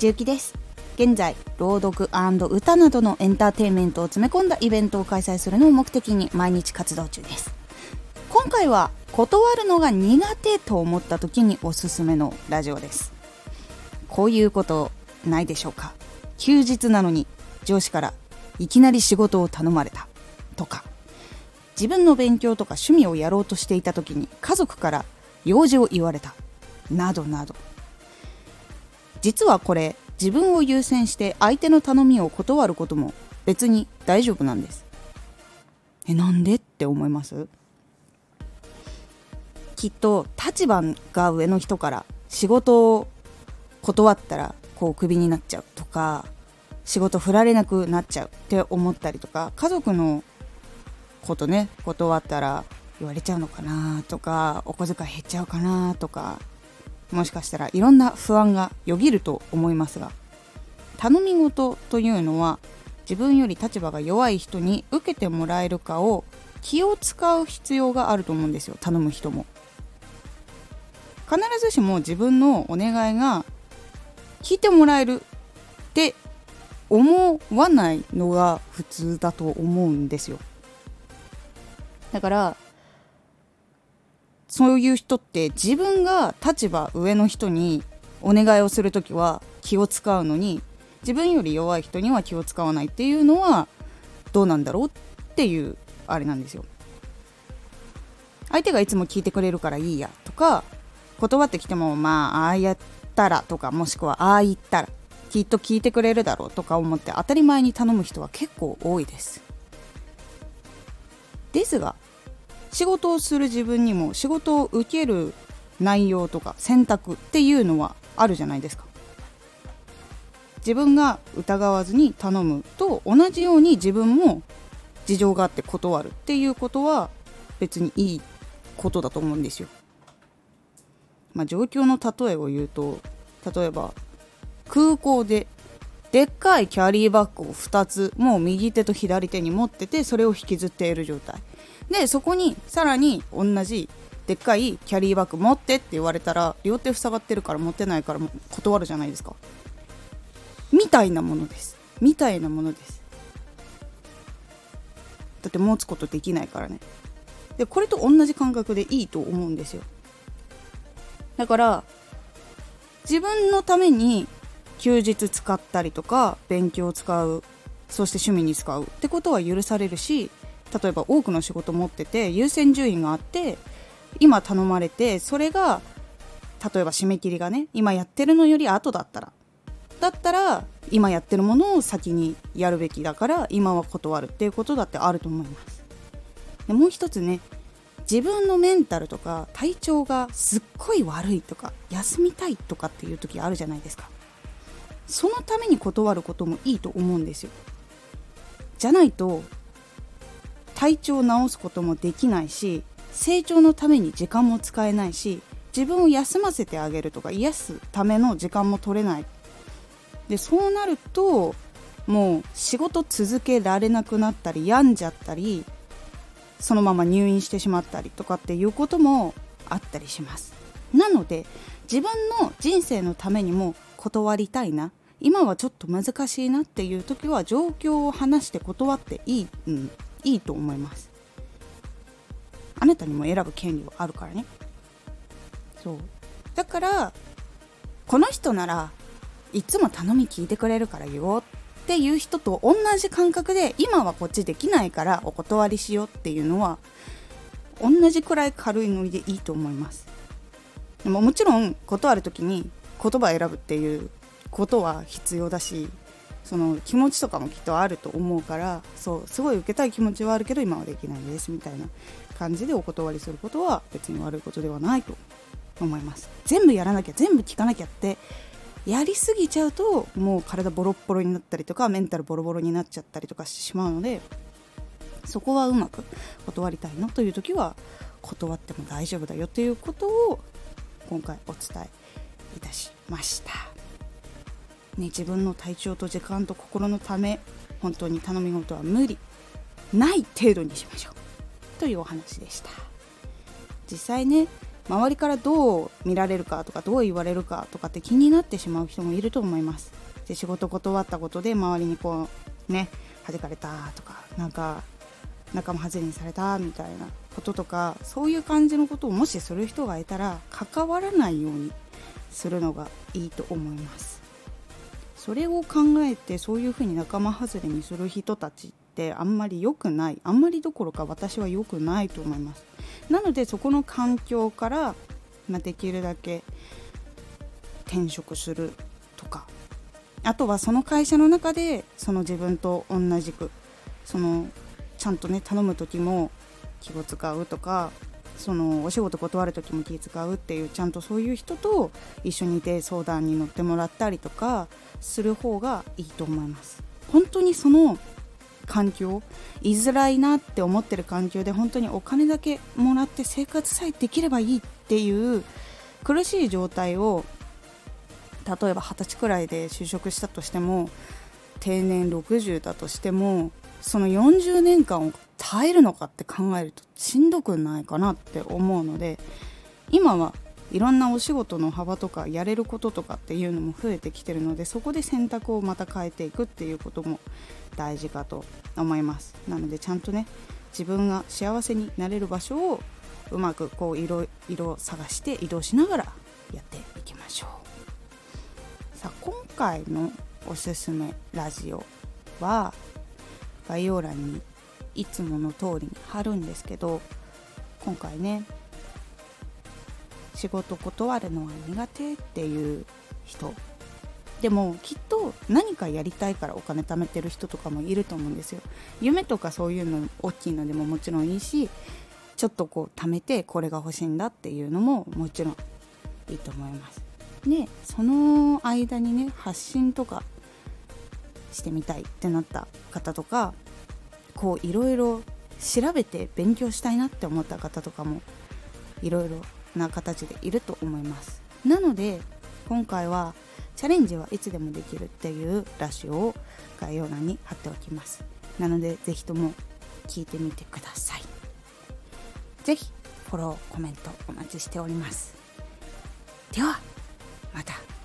藤幸です。現在朗読&歌などのエンターテインメントを詰め込んだイベントを開催するのを目的に毎日活動中です。今回は断るのが苦手と思った時におすすめのラジオです。こういうことないでしょうか。休日なのに上司からいきなり仕事を頼まれたとか、自分の勉強とか趣味をやろうとしていた時に家族から用事を言われたなどなど、実はこれ自分を優先して相手の頼みを断ることも別に大丈夫なんです。なんでって思います？きっと立場が上の人から仕事を断ったらこうクビになっちゃうとか、仕事振られなくなっちゃうって思ったりとか、家族のことね、断ったら言われちゃうのかなとか、お小遣い減っちゃうかなとか、もしかしたらいろんな不安がよぎると思いますが、頼み事というのは自分より立場が弱い人に受けてもらえるかを気を使う必要があると思うんですよ。頼む人も必ずしも自分のお願いが聞いてもらえるって思わないのが普通だと思うんですよ。だからそういう人って自分が立場上の人にお願いをするときは気を使うのに、自分より弱い人には気を使わないっていうのはどうなんだろうっていうあれなんですよ。相手がいつも聞いてくれるからいいやとか、断ってきてもまあああやったらとか、もしくはああ言ったらきっと聞いてくれるだろうとか思って当たり前に頼む人は結構多いです。ですが仕事をする自分にも仕事を受ける内容とか選択っていうのはあるじゃないですか。自分が疑わずに頼むと同じように自分も事情があって断るっていうことは別にいいことだと思うんですよ。状況の例えを言うと、例えば空港ででっかいキャリーバッグを2つもう右手と左手に持ってて、それを引きずっている状態で、そこにさらに同じでっかいキャリーバッグ持ってって言われたら、両手塞がってるから持ってないから断るじゃないですか。みたいなものです。だって持つことできないからね。でこれと同じ感覚でいいと思うんですよ。だから自分のために休日使ったりとか、勉強を使う、そして趣味に使うってことは許されるし、例えば多くの仕事持ってて優先順位があって、今頼まれてそれが例えば締め切りがね、今やってるのより後だったら今やってるものを先にやるべきだから今は断るっていうことだってあると思います。でもう一つね、自分のメンタルとか体調がすっごい悪いとか休みたいとかっていう時あるじゃないですか。そのために断ることもいいと思うんですよ。じゃないと体調を治すこともできないし、成長のために時間も使えないし、自分を休ませてあげるとか癒すための時間も取れない。でそうなるともう仕事続けられなくなったり、病んじゃったり、そのまま入院してしまったりとかっていうこともあったりします。なので自分の人生のためにも断りたいな、今はちょっと難しいなっていう時は状況を話して断っていいと思います。あなたにも選ぶ権利はあるからね。そうだから、この人ならいつも頼み聞いてくれるから言おうっていう人と同じ感覚で、今はこっちできないからお断りしようっていうのは同じくらい軽いノリでいいと思います。でももちろん断るときに言葉を選ぶっていうことは必要だし、その気持ちとかもきっとあると思うから、そうすごい受けたい気持ちはあるけど今はできないですみたいな感じでお断りすることは別に悪いことではないと思います。全部やらなきゃ、全部聞かなきゃってやりすぎちゃうと、もう体ボロッボロになったりとか、メンタルボロボロになっちゃったりとかしてしまうので、そこはうまく断りたいなという時は断っても大丈夫だよということを今回お伝えいたしましたね。自分の体調と時間と心のため、本当に頼み事は無理ない程度にしましょうというお話でした。実際ね、周りからどう見られるかとかどう言われるかとかって気になってしまう人もいると思います。で、仕事断ったことで周りにこうね、弾かれたとか、なんか仲間外れにされたみたいなこととか、そういう感じのことをもしする人がいたら関わらないようにするのがいいと思います。それを考えてそういうふうに仲間外れにする人たちってあんまり良くない、あんまりどころか私は良くないと思います。なのでそこの環境から、できるだけ転職するとか、あとはその会社の中でその自分と同じくそのちゃんとね、頼む時も気を使うとか、そのお仕事断る時も気を使うっていう、ちゃんとそういう人と一緒にいて相談に乗ってもらったりとかする方がいいと思います。本当にその環境、居づらいなって思ってる環境で本当にお金だけもらって生活さえできればいいっていう苦しい状態を、例えば20歳くらいで就職したとしても定年60だとしても、その40年間を耐えるのかって考えるとしんどくないかなって思うので、今はいろんなお仕事の幅とかやれることとかっていうのも増えてきてるので、そこで選択をまた変えていくっていうことも大事かと思います。なのでちゃんとね、自分が幸せになれる場所をうまくこういろいろ探して移動しながらやっていきましょう。さあ、今回のおすすめラジオは概要欄にいつもの通りに貼るんですけど、今回ね、仕事断るのは苦手っていう人でもきっと何かやりたいからお金貯めてる人とかもいると思うんですよ。夢とかそういうの大きいのでももちろんいいし、ちょっとこう貯めてこれが欲しいんだっていうのももちろんいいと思います。で、その間にね、発信とかしてみたいってなった方とか、こういろいろ調べて勉強したいなって思った方とかもいろいろな形でいると思います。なので今回はチャレンジはいつでもできるっていうラジオを概要欄に貼っておきます。なのでぜひとも聞いてみてください。ぜひフォロー、コメントお待ちしております。ではまた。